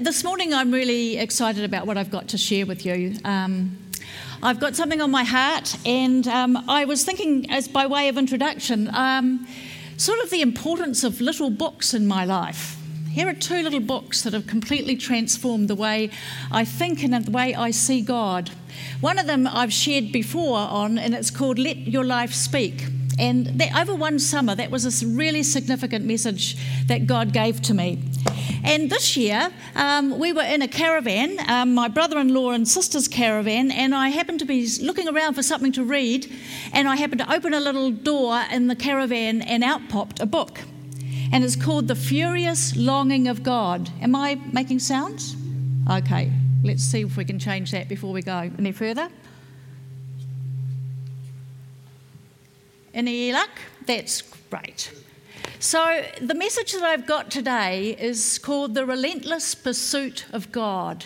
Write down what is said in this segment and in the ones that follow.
This morning I'm really excited about what I've got to share with you. I've got something on my heart, and I was thinking, as by way of introduction, sort of the importance of little books in my life. Here are two little books that have completely transformed the way I think and the way I see God. One of them I've shared before on, and it's called Let Your Life Speak. And that, over one summer, that was a really significant message that God gave to me. And this year, we were in a caravan, my brother-in-law and sister's caravan, and I happened to be looking around for something to read, and I happened to open a little door in the caravan, and out popped a book. And it's called The Furious Longing of God. Am I making sounds? Okay, let's see if we can change that before we go any further. Any luck? That's great. So the message that I've got today is called The Relentless Pursuit of God.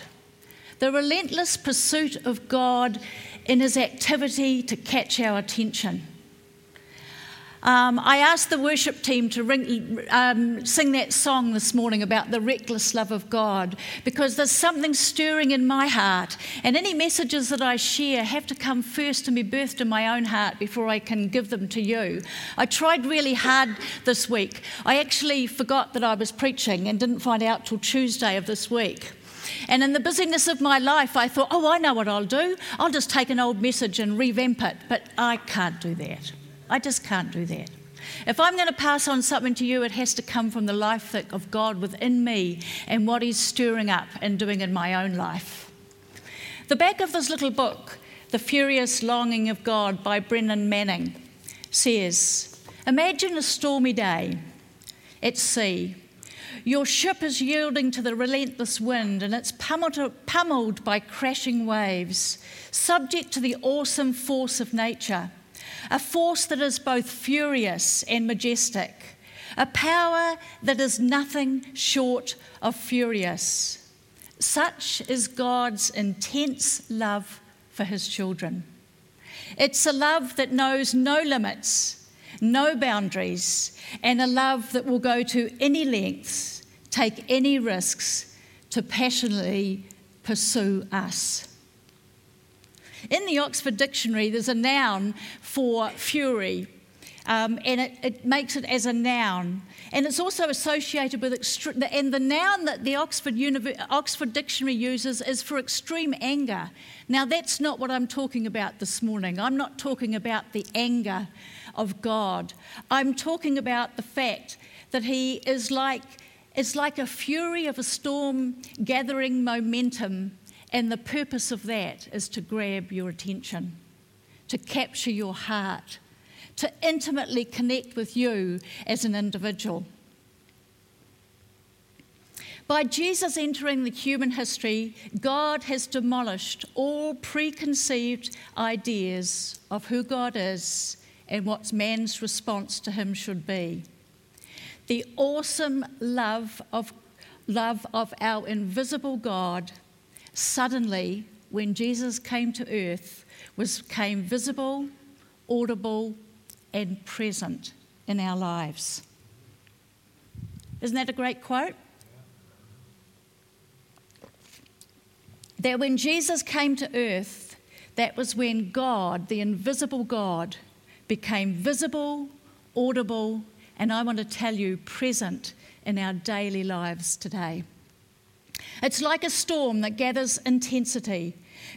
The relentless pursuit of God in his activity to catch our attention. I asked the worship team to sing that song this morning about the reckless love of God, because there's something stirring in my heart, and any messages that I share have to come first and be birthed in my own heart before I can give them to you. I tried really hard this week. I actually forgot that I was preaching and didn't find out till Tuesday of this week. And in the busyness of my life, I thought, I know what I'll do. I'll just take an old message and revamp it, but I can't do that. I just can't do that. If I'm going to pass on something to you, it has to come from the life of God within me and what he's stirring up and doing in my own life. The back of this little book, The Furious Longing of God by Brennan Manning, says, imagine a stormy day at sea. Your ship is yielding to the relentless wind, and it's pummeled by crashing waves, subject to the awesome force of nature. A force that is both furious and majestic, a power that is nothing short of furious. Such is God's intense love for his children. It's a love that knows no limits, no boundaries, and a love that will go to any lengths, take any risks to passionately pursue us. In the Oxford Dictionary, there's a noun for fury, and it makes it as a noun. And it's also associated with extreme... And the noun that the Oxford Dictionary uses is for extreme anger. Now, that's not what I'm talking about this morning. I'm not talking about the anger of God. I'm talking about the fact that he is like a fury of a storm gathering momentum. And the purpose of that is to grab your attention, to capture your heart, to intimately connect with you as an individual. By Jesus entering the human history, God has demolished all preconceived ideas of who God is and what man's response to him should be. The awesome love of our invisible God suddenly, when Jesus came to earth, became visible, audible, and present in our lives. Isn't that a great quote? That when Jesus came to earth, that was when God, the invisible God, became visible, audible, and I want to tell you, present in our daily lives today. It's like a storm that gathers intensity.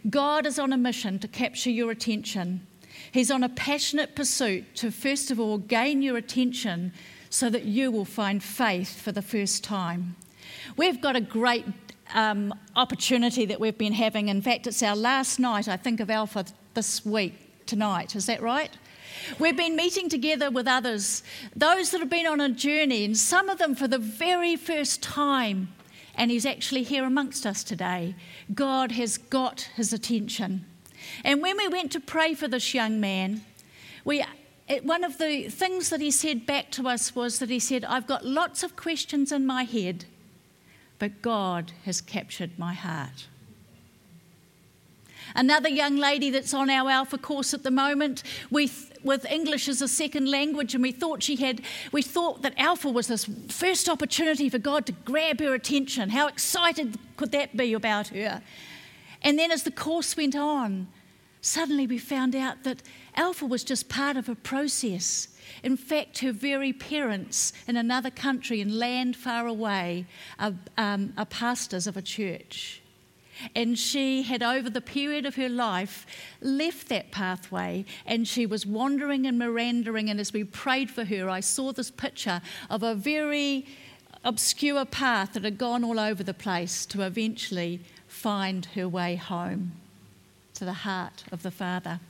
God is on a mission to capture your attention. He's on a passionate pursuit to, first of all, gain your attention so that you will find faith for the first time. We've got a great opportunity that we've been having. In fact, it's our last night, I think, of Alpha this week, tonight. Is that right? We've been meeting together with others, those that have been on a journey, and some of them for the very first time. And he's actually here amongst us today. God has got his attention. And when we went to pray for this young man, one of the things that he said back to us was that he said, I've got lots of questions in my head, but God has captured my heart. Another young lady that's on our Alpha course at the moment, with English as a second language, and we thought that Alpha was this first opportunity for God to grab her attention. How excited could that be about her? And then as the course went on, suddenly we found out that Alpha was just part of a process. In fact, her very parents in another country, in land far away, are pastors of a church. And she had, over the period of her life, left that pathway, and she was wandering and meandering. And as we prayed for her, I saw this picture of a very obscure path that had gone all over the place to eventually find her way home to the heart of the Father.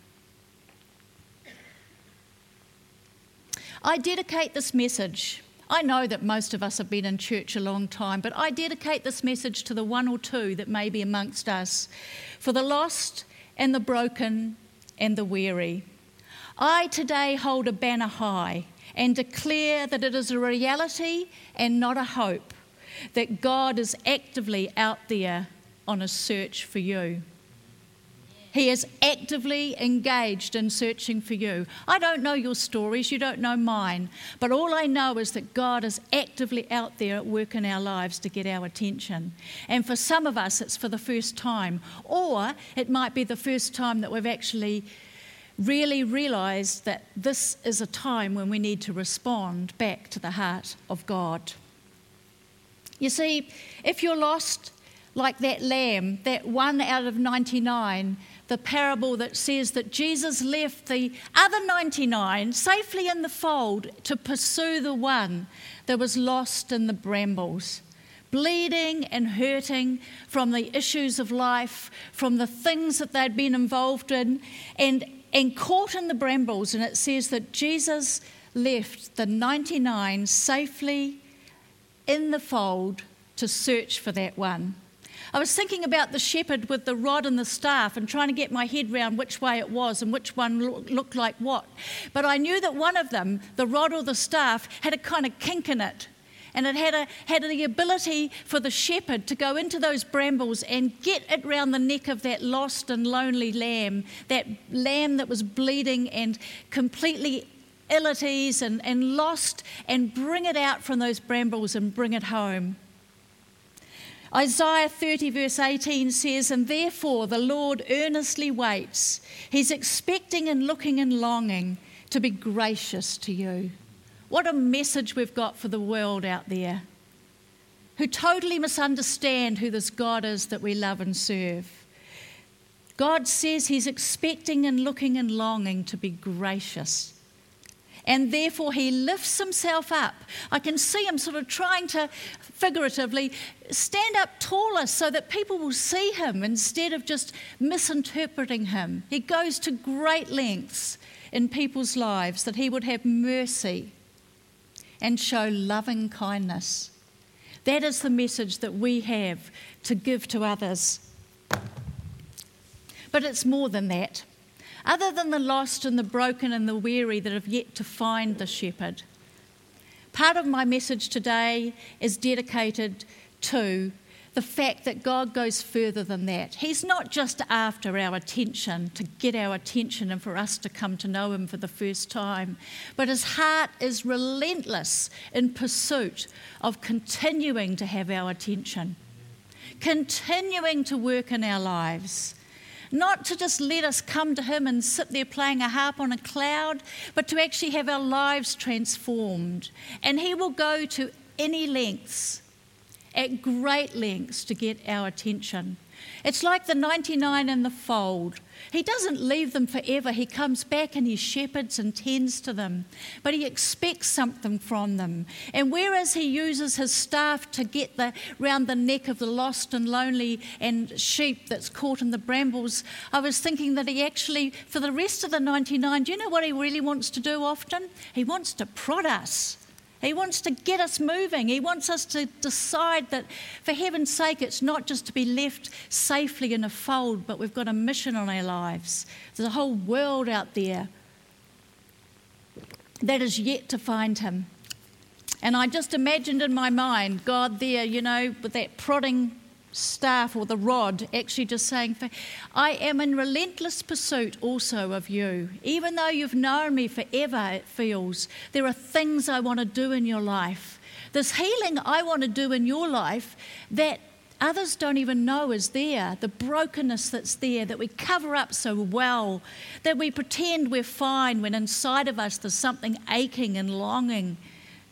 I dedicate this message. I know that most of us have been in church a long time, but I dedicate this message to the one or two that may be amongst us, for the lost and the broken and the weary. I today hold a banner high and declare that it is a reality and not a hope, that God is actively out there on a search for you. He is actively engaged in searching for you. I don't know your stories, you don't know mine, but all I know is that God is actively out there at work in our lives to get our attention. And for some of us, it's for the first time, or it might be the first time that we've actually really realised that this is a time when we need to respond back to the heart of God. You see, if you're lost, like that lamb, that one out of 99, the parable that says that Jesus left the other 99 safely in the fold to pursue the one that was lost in the brambles, bleeding and hurting from the issues of life, from the things that they'd been involved in, and caught in the brambles. And it says that Jesus left the 99 safely in the fold to search for that one. I was thinking about the shepherd with the rod and the staff and trying to get my head round which way it was and which one looked like what. But I knew that one of them, the rod or the staff, had a kind of kink in it. And it had the ability for the shepherd to go into those brambles and get it round the neck of that lost and lonely lamb, that lamb that was bleeding and completely ill at ease and lost, and bring it out from those brambles and bring it home. Isaiah 30 verse 18 says, "And therefore the Lord earnestly waits. He's expecting and looking and longing to be gracious to you." What a message we've got for the world out there, who totally misunderstand who this God is that we love and serve. God says he's expecting and looking and longing to be gracious. And therefore he lifts himself up. I can see him sort of trying to, figuratively, stand up taller so that people will see him instead of just misinterpreting him. He goes to great lengths in people's lives that he would have mercy and show loving kindness. That is the message that we have to give to others. But it's more than that. Other than the lost and the broken and the weary that have yet to find the shepherd, part of my message today is dedicated to the fact that God goes further than that. He's not just after our attention, to get our attention and for us to come to know him for the first time, but his heart is relentless in pursuit of continuing to have our attention, continuing to work in our lives. Not to just let us come to him and sit there playing a harp on a cloud, but to actually have our lives transformed. And he will go to any lengths, at great lengths, to get our attention. It's like the 99 in the fold. He doesn't leave them forever. He comes back and he shepherds and tends to them, but he expects something from them. And whereas he uses his staff to get round the neck of the lost and lonely and sheep that's caught in the brambles, I was thinking that he actually, for the rest of the 99, do you know what he really wants to do often? He wants to prod us. He wants to get us moving. He wants us to decide that, for heaven's sake, it's not just to be left safely in a fold, but we've got a mission on our lives. There's a whole world out there that is yet to find him. And I just imagined in my mind God there, you know, with that prodding staff or the rod, actually just saying, I am in relentless pursuit also of you. Even though you've known me forever, it feels, there are things I want to do in your life. This healing I want to do in your life that others don't even know is there, the brokenness that's there, that we cover up so well, that we pretend we're fine when inside of us there's something aching and longing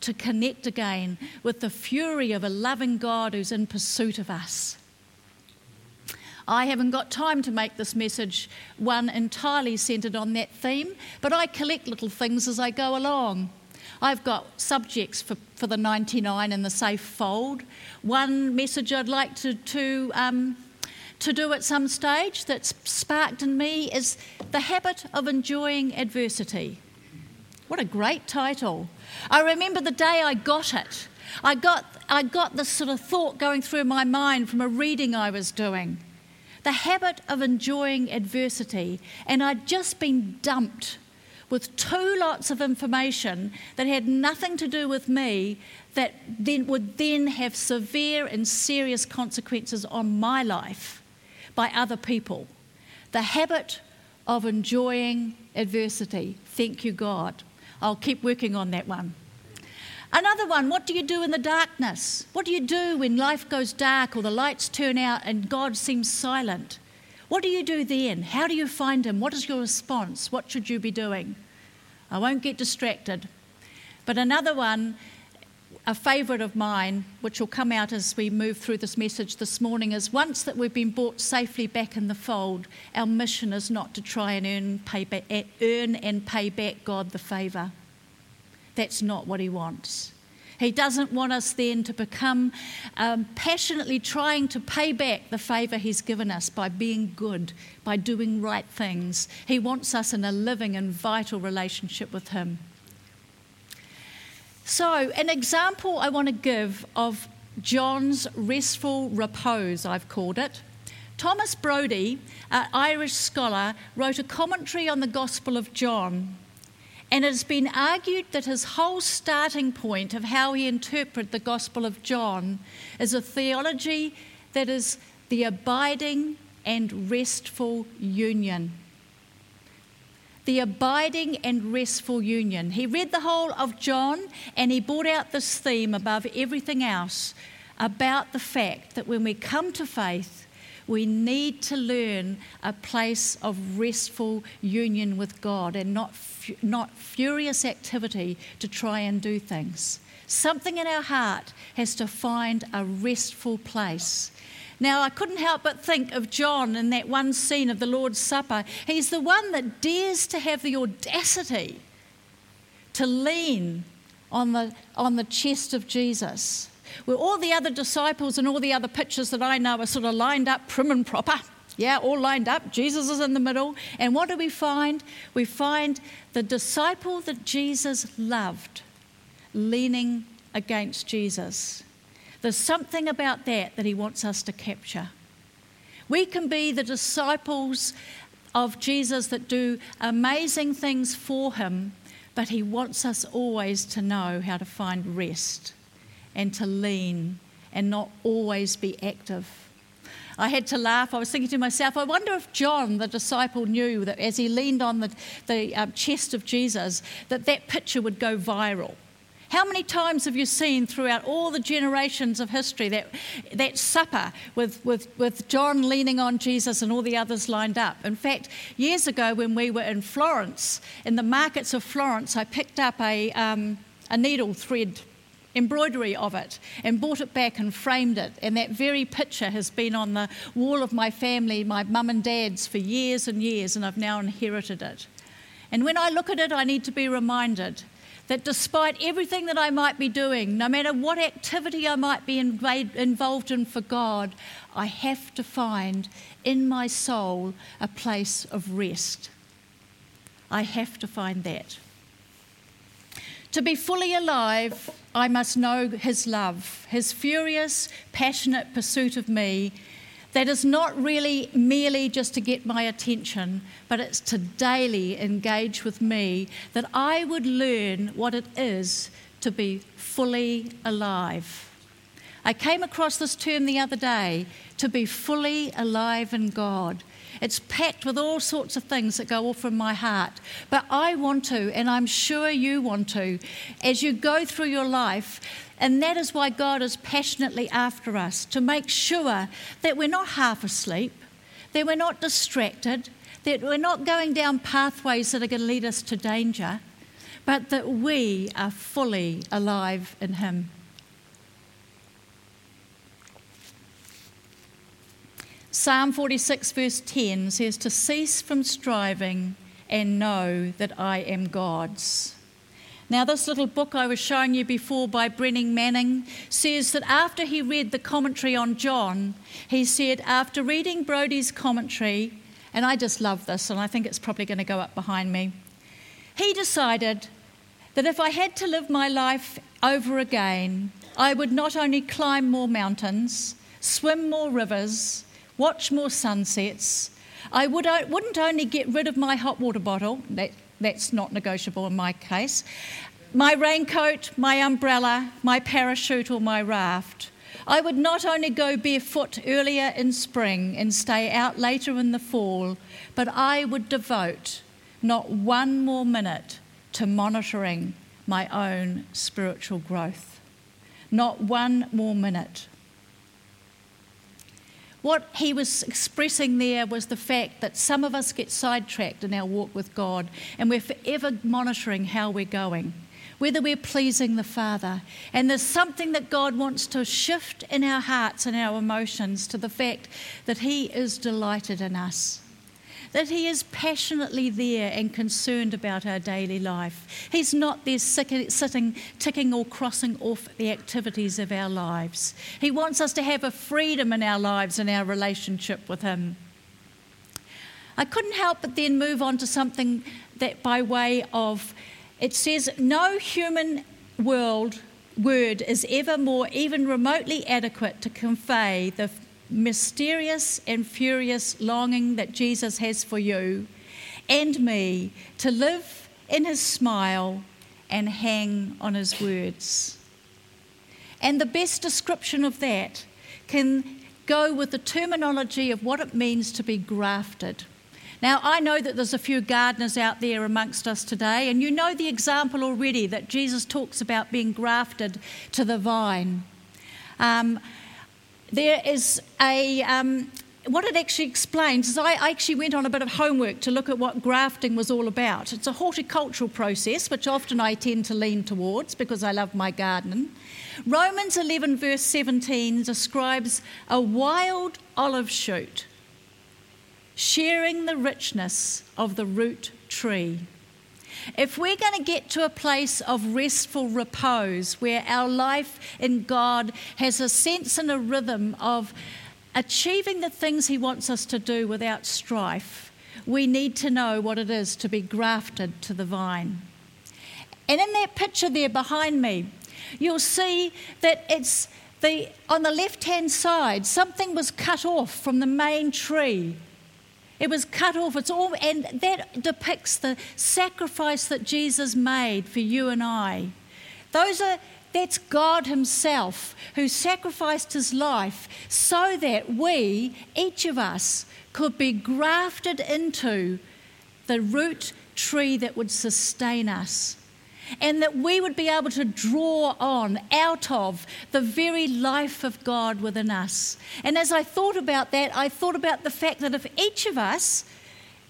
to connect again with the fury of a loving God who's in pursuit of us. I haven't got time to make this message one entirely centred on that theme, but I collect little things as I go along. I've got subjects for the 99 in the safe fold. One message I'd like to do at some stage that's sparked in me is The Habit of Enjoying Adversity. What a great title. I remember the day I got it. I got this sort of thought going through my mind from a reading I was doing. The Habit of Enjoying Adversity. And I'd just been dumped with two lots of information that had nothing to do with me, that then would then have severe and serious consequences on my life by other people. The habit of enjoying adversity. Thank you, God. I'll keep working on that one. Another one, what do you do in the darkness? What do you do when life goes dark or the lights turn out and God seems silent? What do you do then? How do you find him? What is your response? What should you be doing? I won't get distracted. But another one, a favourite of mine, which will come out as we move through this message this morning, is once that we've been brought safely back in the fold, our mission is not to try and earn and pay back God the favour. That's not what he wants. He doesn't want us then to become passionately trying to pay back the favour he's given us by being good, by doing right things. He wants us in a living and vital relationship with him. So an example I want to give of John's restful repose, I've called it. Thomas Brodie, an Irish scholar, wrote a commentary on the Gospel of John. And it has been argued that his whole starting point of how he interpreted the Gospel of John is a theology that is the abiding and restful union. The abiding and restful union. He read the whole of John and he brought out this theme above everything else about the fact that when we come to faith, we need to learn a place of restful union with God and not furious activity to try and do things. Something in our heart has to find a restful place. Now, I couldn't help but think of John in that one scene of the Lord's Supper. He's the one that dares to have the audacity to lean on the chest of Jesus, where all the other disciples and all the other pictures that I know are sort of lined up prim and proper. Yeah, all lined up. Jesus is in the middle. And what do we find? We find the disciple that Jesus loved leaning against Jesus. There's something about that he wants us to capture. We can be the disciples of Jesus that do amazing things for him, but he wants us always to know how to find rest and to lean and not always be active. I had to laugh. I was thinking to myself, I wonder if John, the disciple, knew that as he leaned on the chest of Jesus, that picture would go viral. How many times have you seen throughout all the generations of history that supper with John leaning on Jesus and all the others lined up? In fact, years ago when we were in Florence, in the markets of Florence, I picked up a needle thread embroidery of it and brought it back and framed it, and that very picture has been on the wall of my family, my mum and dad's, for years and years, and I've now inherited it. And when I look at it, I need to be reminded that despite everything that I might be doing, no matter what activity I might be involved in for God, I have to find in my soul a place of rest. I have to find that. To be fully alive, I must know his love, his furious, passionate pursuit of me that is not really merely just to get my attention, but it's to daily engage with me, that I would learn what it is to be fully alive. I came across this term the other day, to be fully alive in God. It's packed with all sorts of things that go off from my heart. But I want to, and I'm sure you want to, as you go through your life. And that is why God is passionately after us, to make sure that we're not half asleep, that we're not distracted, that we're not going down pathways that are going to lead us to danger, but that we are fully alive in Him. Psalm 46 verse 10 says, "To cease from striving and know that I am God's." Now, this little book I was showing you before by Brennan Manning says that after he read the commentary on John, he said, after reading Brodie's commentary, and I just love this, and I think it's probably going to go up behind me, he decided that if I had to live my life over again, I would not only climb more mountains, swim more rivers, watch more sunsets. I wouldn't only get rid of my hot water bottle, that's not negotiable in my case, my raincoat, my umbrella, my parachute or my raft. I would not only go barefoot earlier in spring and stay out later in the fall, but I would devote not one more minute to monitoring my own spiritual growth. Not one more minute. What he was expressing there was the fact that some of us get sidetracked in our walk with God, and we're forever monitoring how we're going, whether we're pleasing the Father. And there's something that God wants to shift in our hearts and our emotions to the fact that He is delighted in us, that He is passionately there and concerned about our daily life. He's not there sitting, ticking or crossing off the activities of our lives. He wants us to have a freedom in our lives and our relationship with Him. I couldn't help but then move on to something that by way of, it says, no human word is ever more even remotely adequate to convey the mysterious and furious longing that Jesus has for you and me to live in His smile and hang on His words. And the best description of that can go with the terminology of what it means to be grafted. Now, I know that there's a few gardeners out there amongst us today, and you know the example already that Jesus talks about being grafted to the vine. There is a, what it actually explains is I actually went on a bit of homework to look at what grafting was all about. It's a horticultural process, which often I tend to lean towards because I love my gardening. Romans 11 verse 17 describes a wild olive shoot sharing the richness of the root tree. If we're going to get to a place of restful repose where our life in God has a sense and a rhythm of achieving the things He wants us to do without strife, we need to know what it is to be grafted to the vine. And in that picture there behind me, you'll see that it's on the left-hand side, something was cut off from the main tree. It was cut off, and that depicts the sacrifice that Jesus made for you and I. That's God Himself who sacrificed His life so that we, each of us, could be grafted into the root tree that would sustain us, and that we would be able to draw on out of the very life of God within us. And as I thought about that, I thought about the fact that if each of us,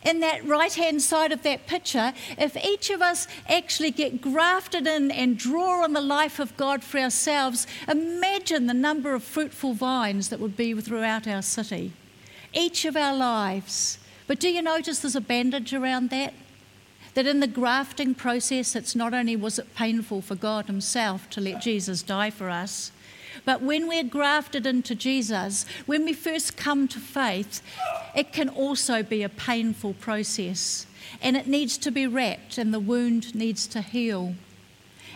in that right-hand side of that picture, if each of us actually get grafted in and draw on the life of God for ourselves, imagine the number of fruitful vines that would be throughout our city, each of our lives. But do you notice there's a bandage around that? That in the grafting process, it's not only was it painful for God Himself to let Jesus die for us, but when we're grafted into Jesus, when we first come to faith, it can also be a painful process, and it needs to be wrapped, and the wound needs to heal.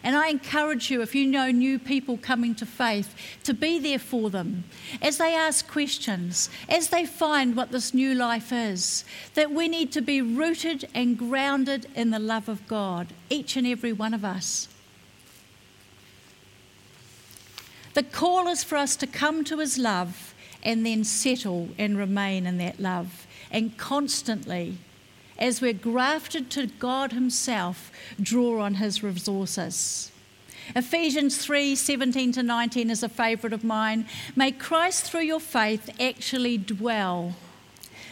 And I encourage you, if you know new people coming to faith, to be there for them as they ask questions, as they find what this new life is, that we need to be rooted and grounded in the love of God, each and every one of us. The call is for us to come to his love and then settle and remain in that love. And constantly, as we're grafted to God himself, draw on his resources. Ephesians 3:17-19 is a favourite of mine. May Christ through your faith actually dwell.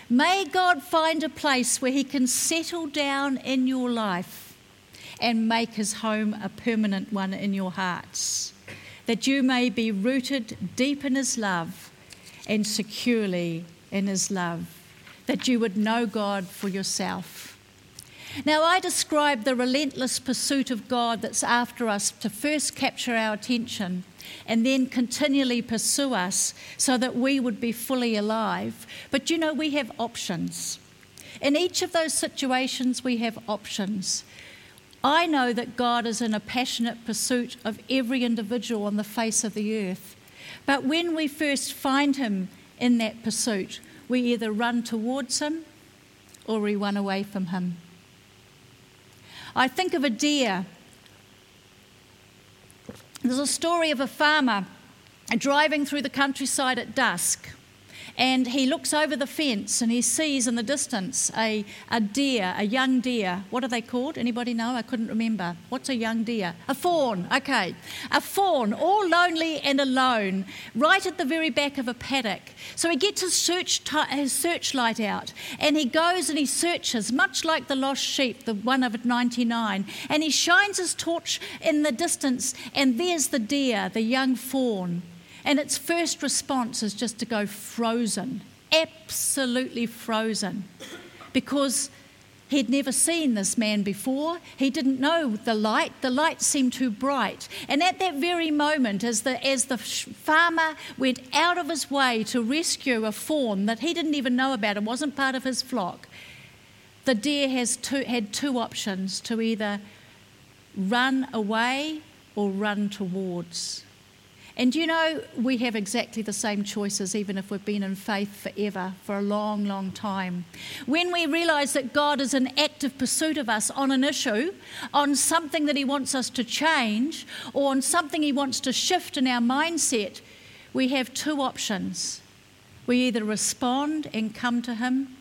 May God find a place where he can settle down in your life and make his home a permanent one in your hearts, that you may be rooted deep in his love and securely in his love, that you would know God for yourself. Now, I describe the relentless pursuit of God that's after us to first capture our attention and then continually pursue us so that we would be fully alive. But you know, we have options. In each of those situations, we have options. I know that God is in a passionate pursuit of every individual on the face of the earth. But when we first find him in that pursuit, we either run towards him or we run away from him. I think of a deer. There's a story of a farmer driving through the countryside at dusk, and he looks over the fence and he sees in the distance a deer, a young deer. What are they called? Anybody know? I couldn't remember. What's a young deer? A fawn. Okay. A fawn, all lonely and alone, right at the very back of a paddock. So he gets his searchlight out and he goes and he searches, much like the lost sheep, the one of 99, and he shines his torch in the distance, and there's the deer, the young fawn. And its first response is just to go frozen, absolutely frozen, because he'd never seen this man before. He didn't know the light. The light seemed too bright. And at that very moment, as the farmer went out of his way to rescue a fawn that he didn't even know about, it wasn't part of his flock, the deer had two options: to either run away or run towards. And you know, we have exactly the same choices, even if we've been in faith forever, for a long, long time. When we realise that God is in active pursuit of us on an issue, on something that he wants us to change, or on something he wants to shift in our mindset, we have two options. We either respond and come to him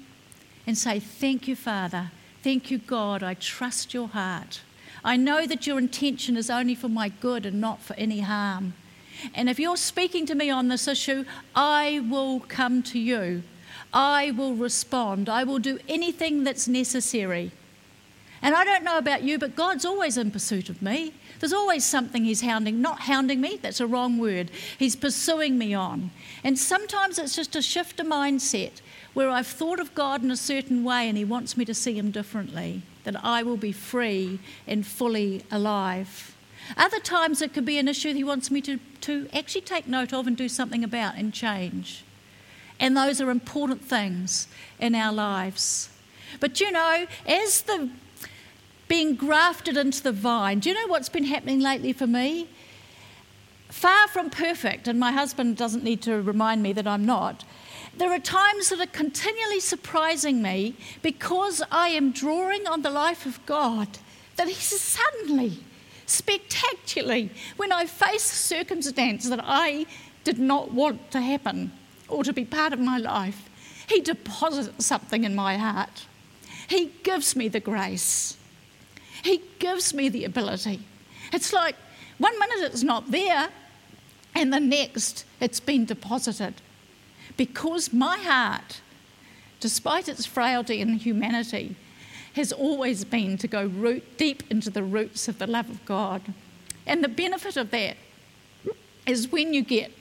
and say, "Thank you, Father. Thank you, God. I trust your heart. I know that your intention is only for my good and not for any harm. And if you're speaking to me on this issue, I will come to you. I will respond. I will do anything that's necessary." And I don't know about you, but God's always in pursuit of me. There's always something he's hounding. Not hounding me, that's a wrong word. He's pursuing me on. And sometimes it's just a shift of mindset where I've thought of God in a certain way and he wants me to see him differently, that I will be free and fully alive. Other times it could be an issue he wants me to actually take note of and do something about and change. And those are important things in our lives. But you know, as the being grafted into the vine, do you know what's been happening lately for me? Far from perfect, and my husband doesn't need to remind me that I'm not, there are times that are continually surprising me because I am drawing on the life of God, that he's suddenly, spectacularly, when I face a circumstance that I did not want to happen or to be part of my life, he deposits something in my heart. He gives me the grace. He gives me the ability. It's like one minute it's not there and the next it's been deposited, because my heart, despite its frailty and humanity, has always been to go deep into the roots of the love of God. And the benefit of that is when you get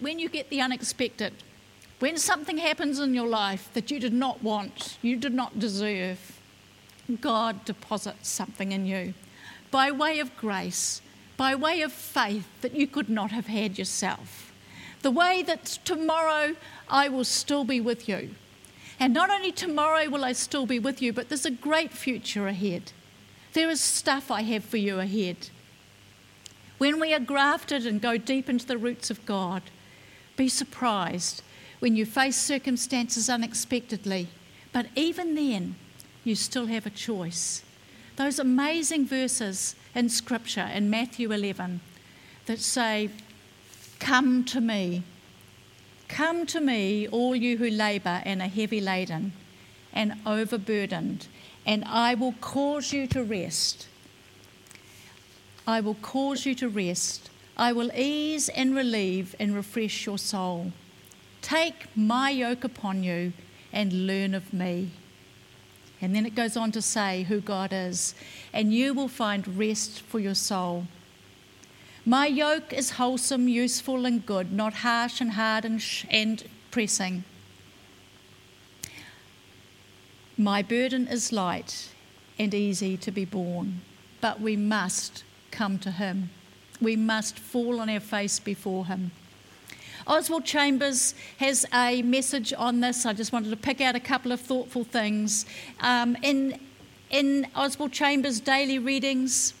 the unexpected, when something happens in your life that you did not want, you did not deserve, God deposits something in you by way of grace, by way of faith that you could not have had yourself. The way that tomorrow I will still be with you. And not only tomorrow will I still be with you, but there's a great future ahead. There is stuff I have for you ahead. When we are grafted and go deep into the roots of God, be surprised when you face circumstances unexpectedly. But even then, you still have a choice. Those amazing verses in Scripture, in Matthew 11, that say, come to me, all you who labour and are heavy laden and overburdened, and I will cause you to rest. I will cause you to rest. I will ease and relieve and refresh your soul. Take my yoke upon you and learn of me. And then it goes on to say who God is, and you will find rest for your soul. My yoke is wholesome, useful and good, not harsh and hard and pressing. My burden is light and easy to be borne, but we must come to him. We must fall on our face before him. Oswald Chambers has a message on this. I just wanted to pick out a couple of thoughtful things. In Oswald Chambers' daily readings,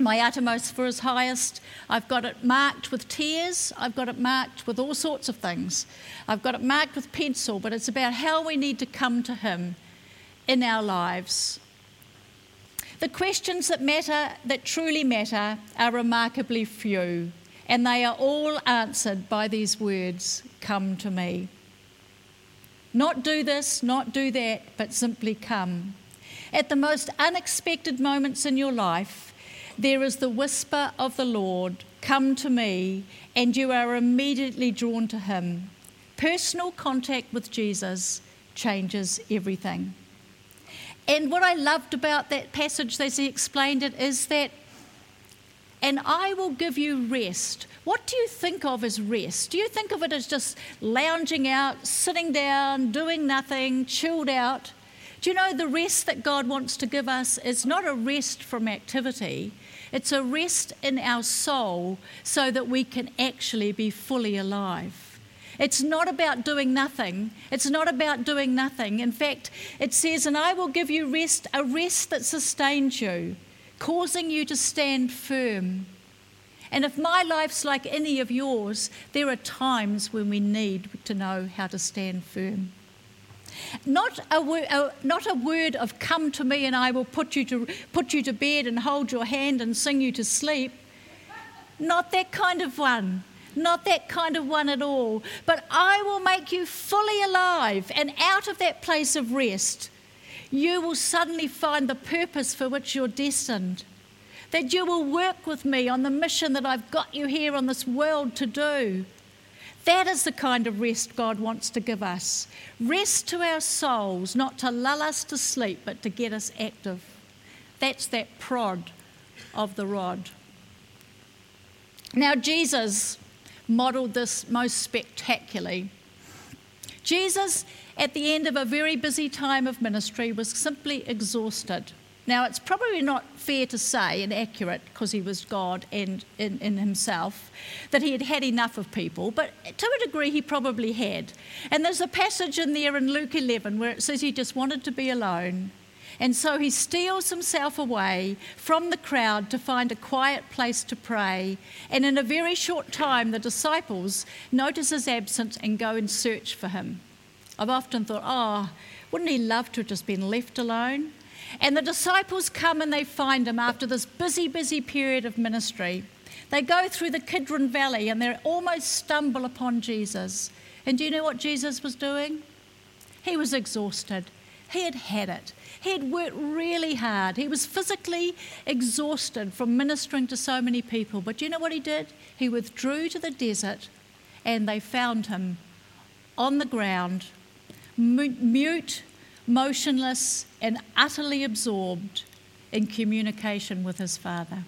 My Uttermost for His Highest, I've got it marked with tears. I've got it marked with all sorts of things. I've got it marked with pencil, but it's about how we need to come to him in our lives. The questions that matter, that truly matter, are remarkably few, and they are all answered by these words, come to me. Not do this, not do that, but simply come. At the most unexpected moments in your life, there is the whisper of the Lord, come to me, and you are immediately drawn to him. Personal contact with Jesus changes everything. And what I loved about that passage as he explained it is that, and I will give you rest. What do you think of as rest? Do you think of it as just lounging out, sitting down, doing nothing, chilled out? Do you know the rest that God wants to give us is not a rest from activity. It's a rest in our soul so that we can actually be fully alive. It's not about doing nothing. It's not about doing nothing. In fact, it says, and I will give you rest, a rest that sustains you, causing you to stand firm. And if my life's like any of yours, there are times when we need to know how to stand firm. Not a word of come to me and I will put you to bed and hold your hand and sing you to sleep. Not that kind of one. Not that kind of one at all. But I will make you fully alive, and out of that place of rest, you will suddenly find the purpose for which you're destined, that you will work with me on the mission that I've got you here on this world to do. That is the kind of rest God wants to give us. Rest to our souls, not to lull us to sleep, but to get us active. That's that prod of the rod. Now, Jesus modelled this most spectacularly. Jesus, at the end of a very busy time of ministry, was simply exhausted. Now, it's probably not fair to say, and accurate, because he was God and in himself, that he had had enough of people, but to a degree he probably had. And there's a passage in there in Luke 11 where it says he just wanted to be alone. And so he steals himself away from the crowd to find a quiet place to pray. And in a very short time, the disciples notice his absence and go in search for him. I've often thought, wouldn't he love to have just been left alone? And the disciples come and they find him after this busy, busy period of ministry. They go through the Kidron Valley and they almost stumble upon Jesus. And do you know what Jesus was doing? He was exhausted. He had had it. He had worked really hard. He was physically exhausted from ministering to so many people. But do you know what he did? He withdrew to the desert and they found him on the ground, mute, motionless, and utterly absorbed in communication with his Father.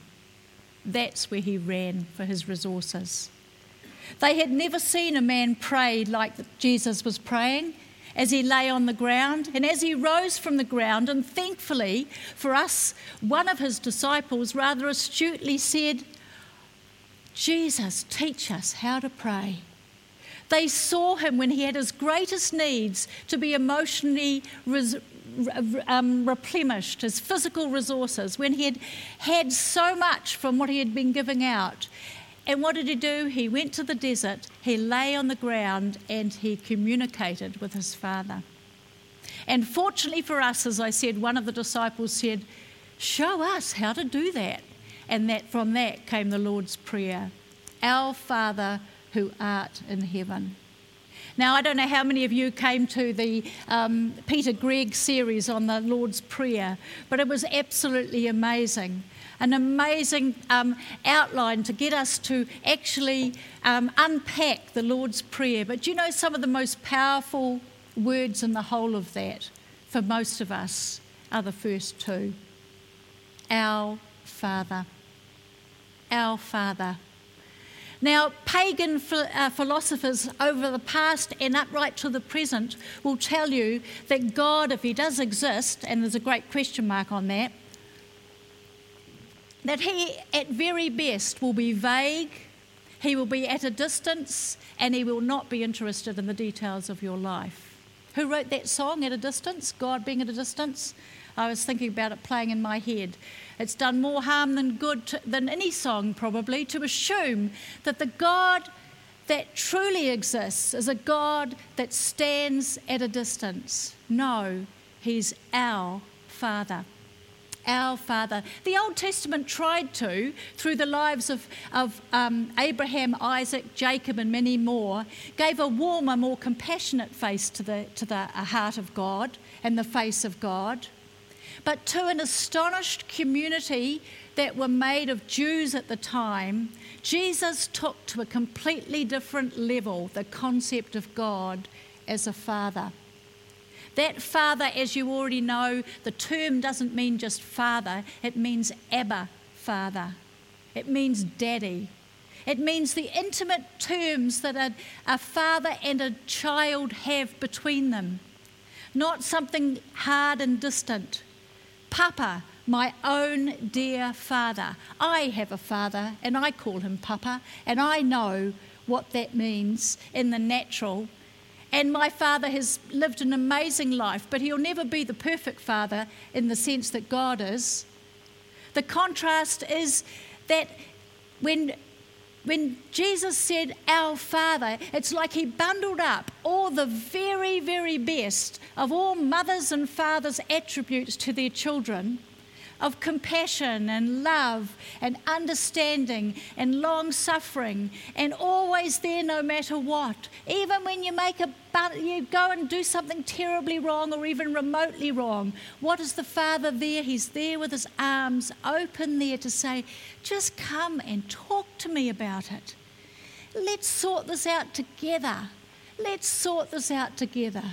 That's where he ran for his resources. They had never seen a man pray like Jesus was praying, as he lay on the ground, and as he rose from the ground, and thankfully for us, one of his disciples rather astutely said, Jesus, teach us how to pray. They saw him when he had his greatest needs to be emotionally replenished, his physical resources, when he had had so much from what he had been giving out. And what did he do? He went to the desert, he lay on the ground, and he communicated with his Father. And fortunately for us, as I said, one of the disciples said, Show us how to do that. And that from that came the Lord's Prayer, Our Father who art in heaven. Now, I don't know how many of you came to the Peter Gregg series on the Lord's Prayer, but it was absolutely amazing. An amazing outline to get us to actually unpack the Lord's Prayer. But do you know some of the most powerful words in the whole of that, for most of us, are the first two. Our Father. Our Father. Now, pagan philosophers over the past and up right to the present will tell you that God, if he does exist, and there's a great question mark on that, that he at very best will be vague, he will be at a distance, and he will not be interested in the details of your life. Who wrote that song, At a Distance? God Being at a Distance? I was thinking about it playing in my head. It's done more harm than good than any song probably to assume that the God that truly exists is a God that stands at a distance. No, he's our Father. Our Father. The Old Testament tried to, through the lives of Abraham, Isaac, Jacob and many more, gave a warmer, more compassionate face to the heart of God and the face of God. But to an astonished community that were made of Jews at the time, Jesus took to a completely different level the concept of God as a father. That father, as you already know, the term doesn't mean just father, it means Abba, Father. It means daddy. It means the intimate terms that a father and a child have between them. Not something hard and distant. Papa, my own dear father. I have a father and I call him Papa, and I know what that means in the natural. And my father has lived an amazing life, but he'll never be the perfect father in the sense that God is. The contrast is that when Jesus said, our Father, it's like he bundled up all the very, very best of all mothers' and fathers' attributes to their children, of compassion and love and understanding and long-suffering and always there no matter what. Even when you go and do something terribly wrong or even remotely wrong, what is the Father there? He's there with his arms open there to say, just come and talk to me about it. Let's sort this out together. Let's sort this out together.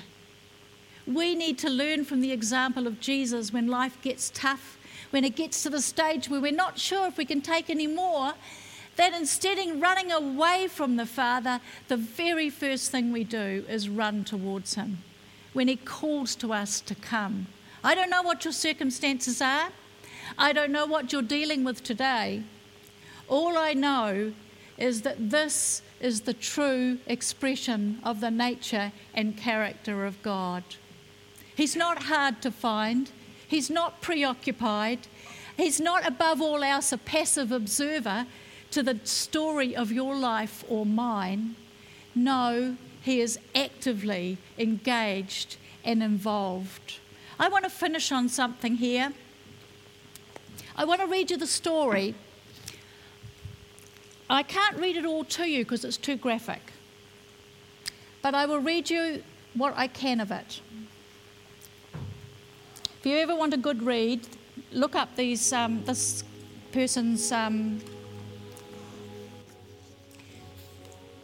We need to learn from the example of Jesus when life gets tough, when it gets to the stage where we're not sure if we can take any more, that instead of running away from the Father, the very first thing we do is run towards him when he calls to us to come. I don't know what your circumstances are. I don't know what you're dealing with today. All I know is that this is the true expression of the nature and character of God. He's not hard to find. He's not preoccupied. He's not, above all else, a passive observer to the story of your life or mine. No, he is actively engaged and involved. I want to finish on something here. I want to read you the story. I can't read it all to you because it's too graphic, but I will read you what I can of it. If you ever want a good read, look up these this person's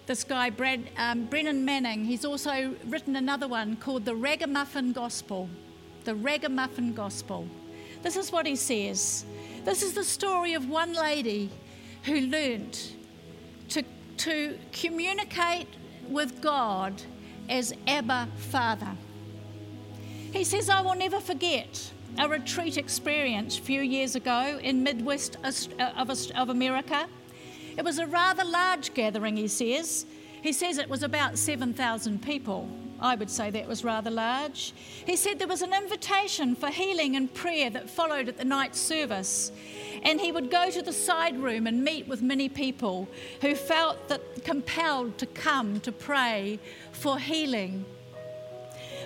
this guy Brennan Manning. He's also written another one called The Ragamuffin Gospel. The Ragamuffin Gospel. This is what he says. This is the story of one lady who learnt to communicate with God as Abba Father. He says, I will never forget a retreat experience a few years ago in Midwest of America. It was a rather large gathering, he says. He says it was about 7,000 people. I would say that was rather large. He said there was an invitation for healing and prayer that followed at the night service. And he would go to the side room and meet with many people who felt that compelled to come to pray for healing.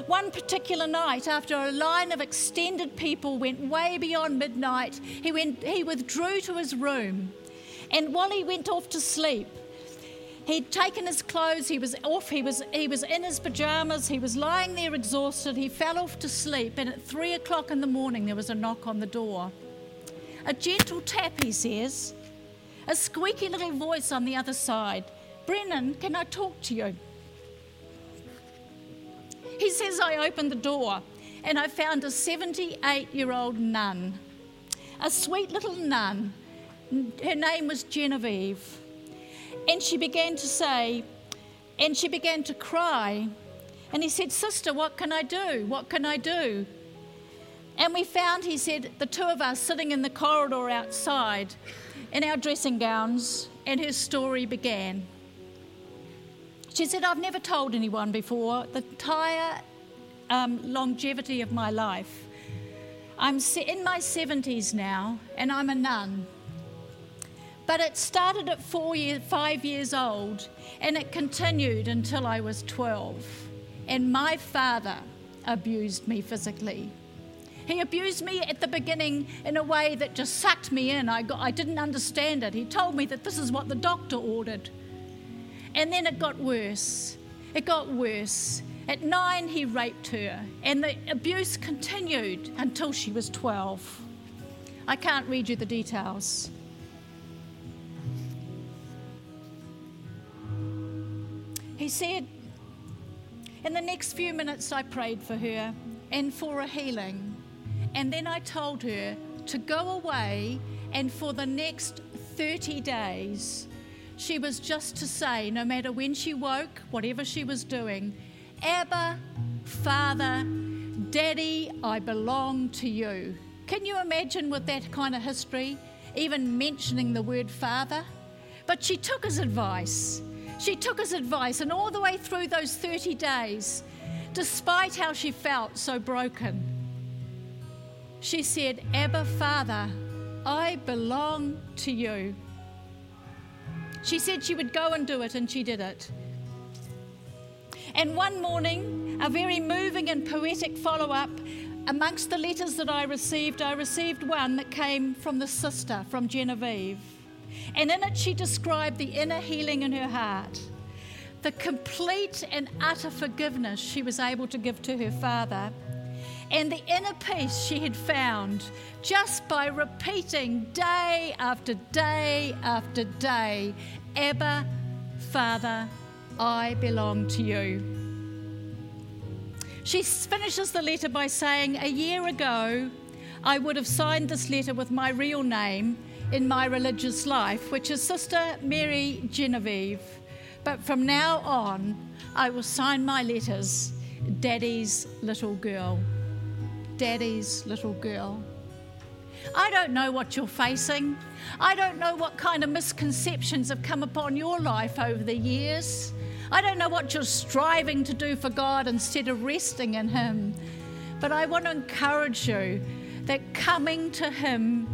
One particular night, after a line of extended people went way beyond midnight, he withdrew to his room. And while he went off to sleep, he'd taken his clothes, he was off, he was in his pyjamas, he was lying there exhausted, he fell off to sleep, and at 3 o'clock in the morning there was a knock on the door. A gentle tap, he says, a squeaky little voice on the other side. "Brennan, can I talk to you?" He says, "I opened the door and I found a 78-year-old nun, a sweet little nun. Her name was Genevieve. And she began to say, and she began to cry. And he said, "Sister, what can I do? What can I do?" And we found, he said, the two of us sitting in the corridor outside in our dressing gowns, and her story began. She said, "I've never told anyone before the entire longevity of my life. I'm in my 70s now, and I'm a nun. But it started at 5 years old, and it continued until I was 12. And my father abused me physically. He abused me at the beginning in a way that just sucked me in. I didn't understand it. He told me that this is what the doctor ordered. And then it got worse. It got worse. At 9, he raped her, and the abuse continued until she was 12. I can't read you the details. He said, in the next few minutes I prayed for her and for a healing, and then I told her to go away, and for the next 30 days she was just to say, no matter when she woke, whatever she was doing, 'Abba, Father, Daddy, I belong to you.'" Can you imagine, with that kind of history, even mentioning the word Father? But she took his advice. She took his advice, and all the way through those 30 days, despite how she felt so broken, she said, "Abba, Father, I belong to you." She said she would go and do it, and she did it. And one morning, a very moving and poetic follow-up, amongst the letters that I received one that came from the sister, from Genevieve. And in it, she described the inner healing in her heart, the complete and utter forgiveness she was able to give to her father, and the inner peace she had found just by repeating day after day after day, "Abba, Father, I belong to you." She finishes the letter by saying, "A year ago, I would have signed this letter with my real name in my religious life, which is Sister Mary Genevieve. But from now on, I will sign my letters, Daddy's Little Girl. Daddy's Little Girl." I don't know what you're facing. I don't know what kind of misconceptions have come upon your life over the years. I don't know what you're striving to do for God instead of resting in Him. But I want to encourage you that coming to Him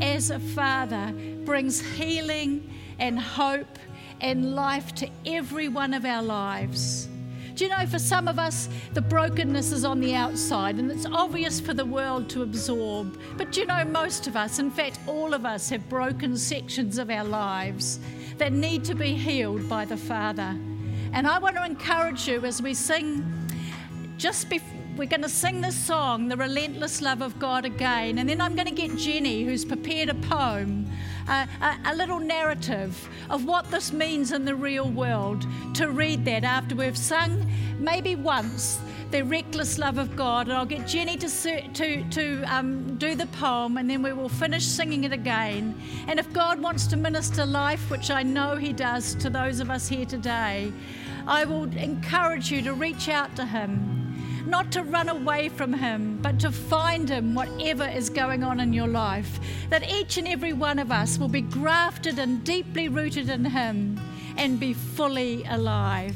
as a father brings healing and hope and life to every one of our lives. Do you know, for some of us, the brokenness is on the outside, and it's obvious for the world to absorb. But do you know, most of us, in fact, all of us, have broken sections of our lives that need to be healed by the Father. And I want to encourage you, as we sing, just before we're going to sing this song, The Relentless Love of God, again, and then I'm going to get Jenny, who's prepared a poem, a little narrative of what this means in the real world, to read that after we've sung maybe once The Reckless Love of God. And I'll get Jenny to do the poem, and then we will finish singing it again. And if God wants to minister life, which I know He does, to those of us here today, I will encourage you to reach out to Him. Not to run away from Him, but to find Him, whatever is going on in your life. That each and every one of us will be grafted and deeply rooted in Him and be fully alive.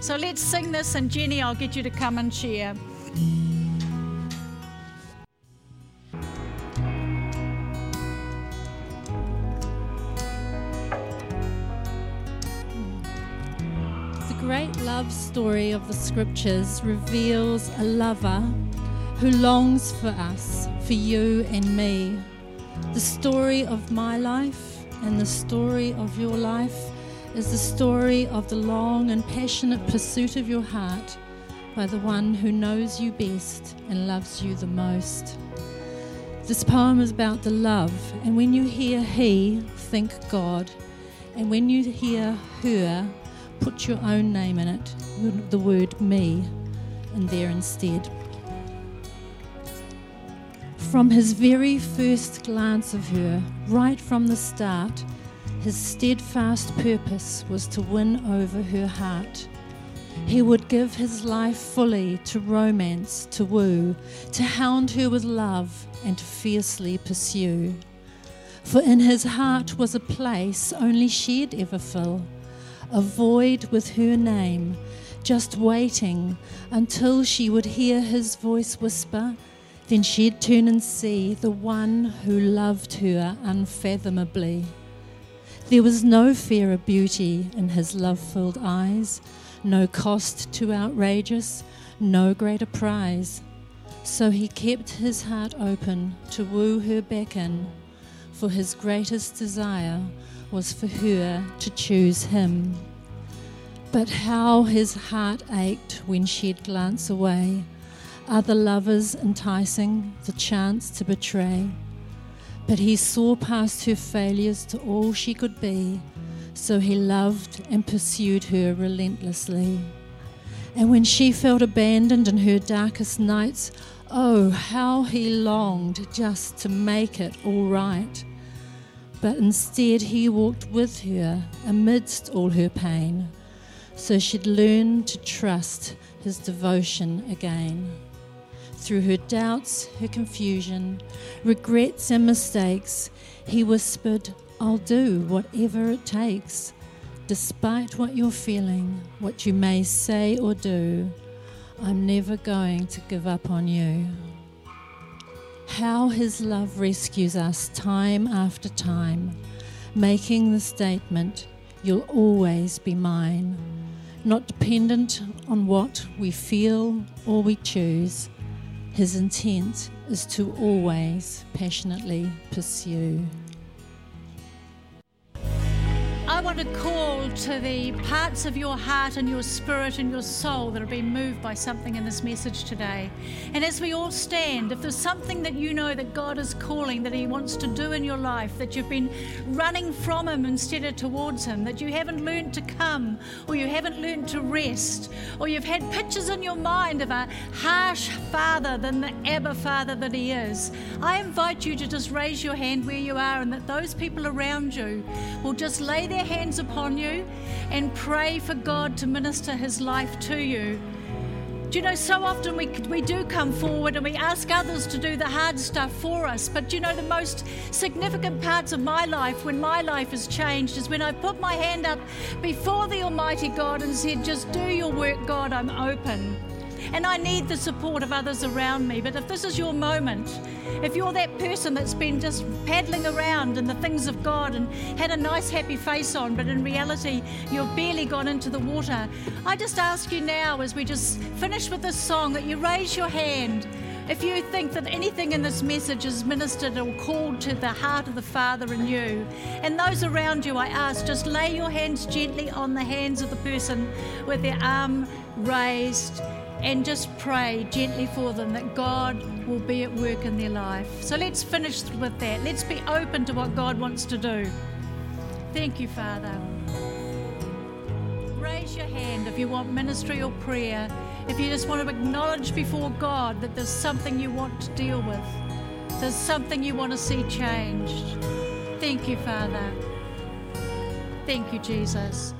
So let's sing this, and Jenny, I'll get you to come and share. It's a great love story of the Scriptures reveals a lover who longs for us, for you and me. The story of my life and the story of your life is the story of the long and passionate pursuit of your heart by the one who knows you best and loves you the most. This poem is about the love, and when you hear he, think God, and when you hear her, put your own name in it, the word me, in there instead. From his very first glance of her, right from the start, his steadfast purpose was to win over her heart. He would give his life fully to romance, to woo, to hound her with love and to fiercely pursue. For in his heart was a place only she'd ever fill, a void with her name, just waiting until she would hear his voice whisper. Then she'd turn and see the one who loved her unfathomably. There was no fear of beauty in his love-filled eyes, no cost too outrageous, no greater prize. So he kept his heart open to woo her back in, for his greatest desire was for her to choose him. But how his heart ached when she'd glance away, other lovers enticing the chance to betray. But he saw past her failures to all she could be, so he loved and pursued her relentlessly. And when she felt abandoned in her darkest nights, oh, how he longed just to make it all right. But instead he walked with her amidst all her pain, so she'd learn to trust his devotion again. Through her doubts, her confusion, regrets and mistakes, he whispered, I'll do whatever it takes, despite what you're feeling, what you may say or do, I'm never going to give up on you. How his love rescues us time after time, making the statement, you'll always be mine, not dependent on what we feel or we choose. His intent is to always passionately pursue. I want to call to the parts of your heart and your spirit and your soul that have been moved by something in this message today. And as we all stand, if there's something that you know that God is calling, that he wants to do in your life, that you've been running from him instead of towards him, that you haven't learned to come, or you haven't learned to rest, or you've had pictures in your mind of a harsh father than the Abba Father that he is, I invite you to just raise your hand where you are, and that those people around you will just lay their hands upon you and pray for God to minister his life to you. Do you know, so often we do come forward and we ask others to do the hard stuff for us, but you know, the most significant parts of my life, when my life has changed, is when I put my hand up before the Almighty God and said, just do your work, God, I'm open. And I need the support of others around me. But if this is your moment, if you're that person that's been just paddling around in the things of God and had a nice happy face on, but in reality you've barely gone into the water, I just ask you now, as we just finish with this song, that you raise your hand if you think that anything in this message is ministered or called to the heart of the Father in you. And those around you, I ask, just lay your hands gently on the hands of the person with their arm raised, and just pray gently for them that God will be at work in their life. So let's finish with that. Let's be open to what God wants to do. Thank you, Father. Raise your hand if you want ministry or prayer, if you just want to acknowledge before God that there's something you want to deal with, there's something you want to see changed. Thank you, Father. Thank you, Jesus.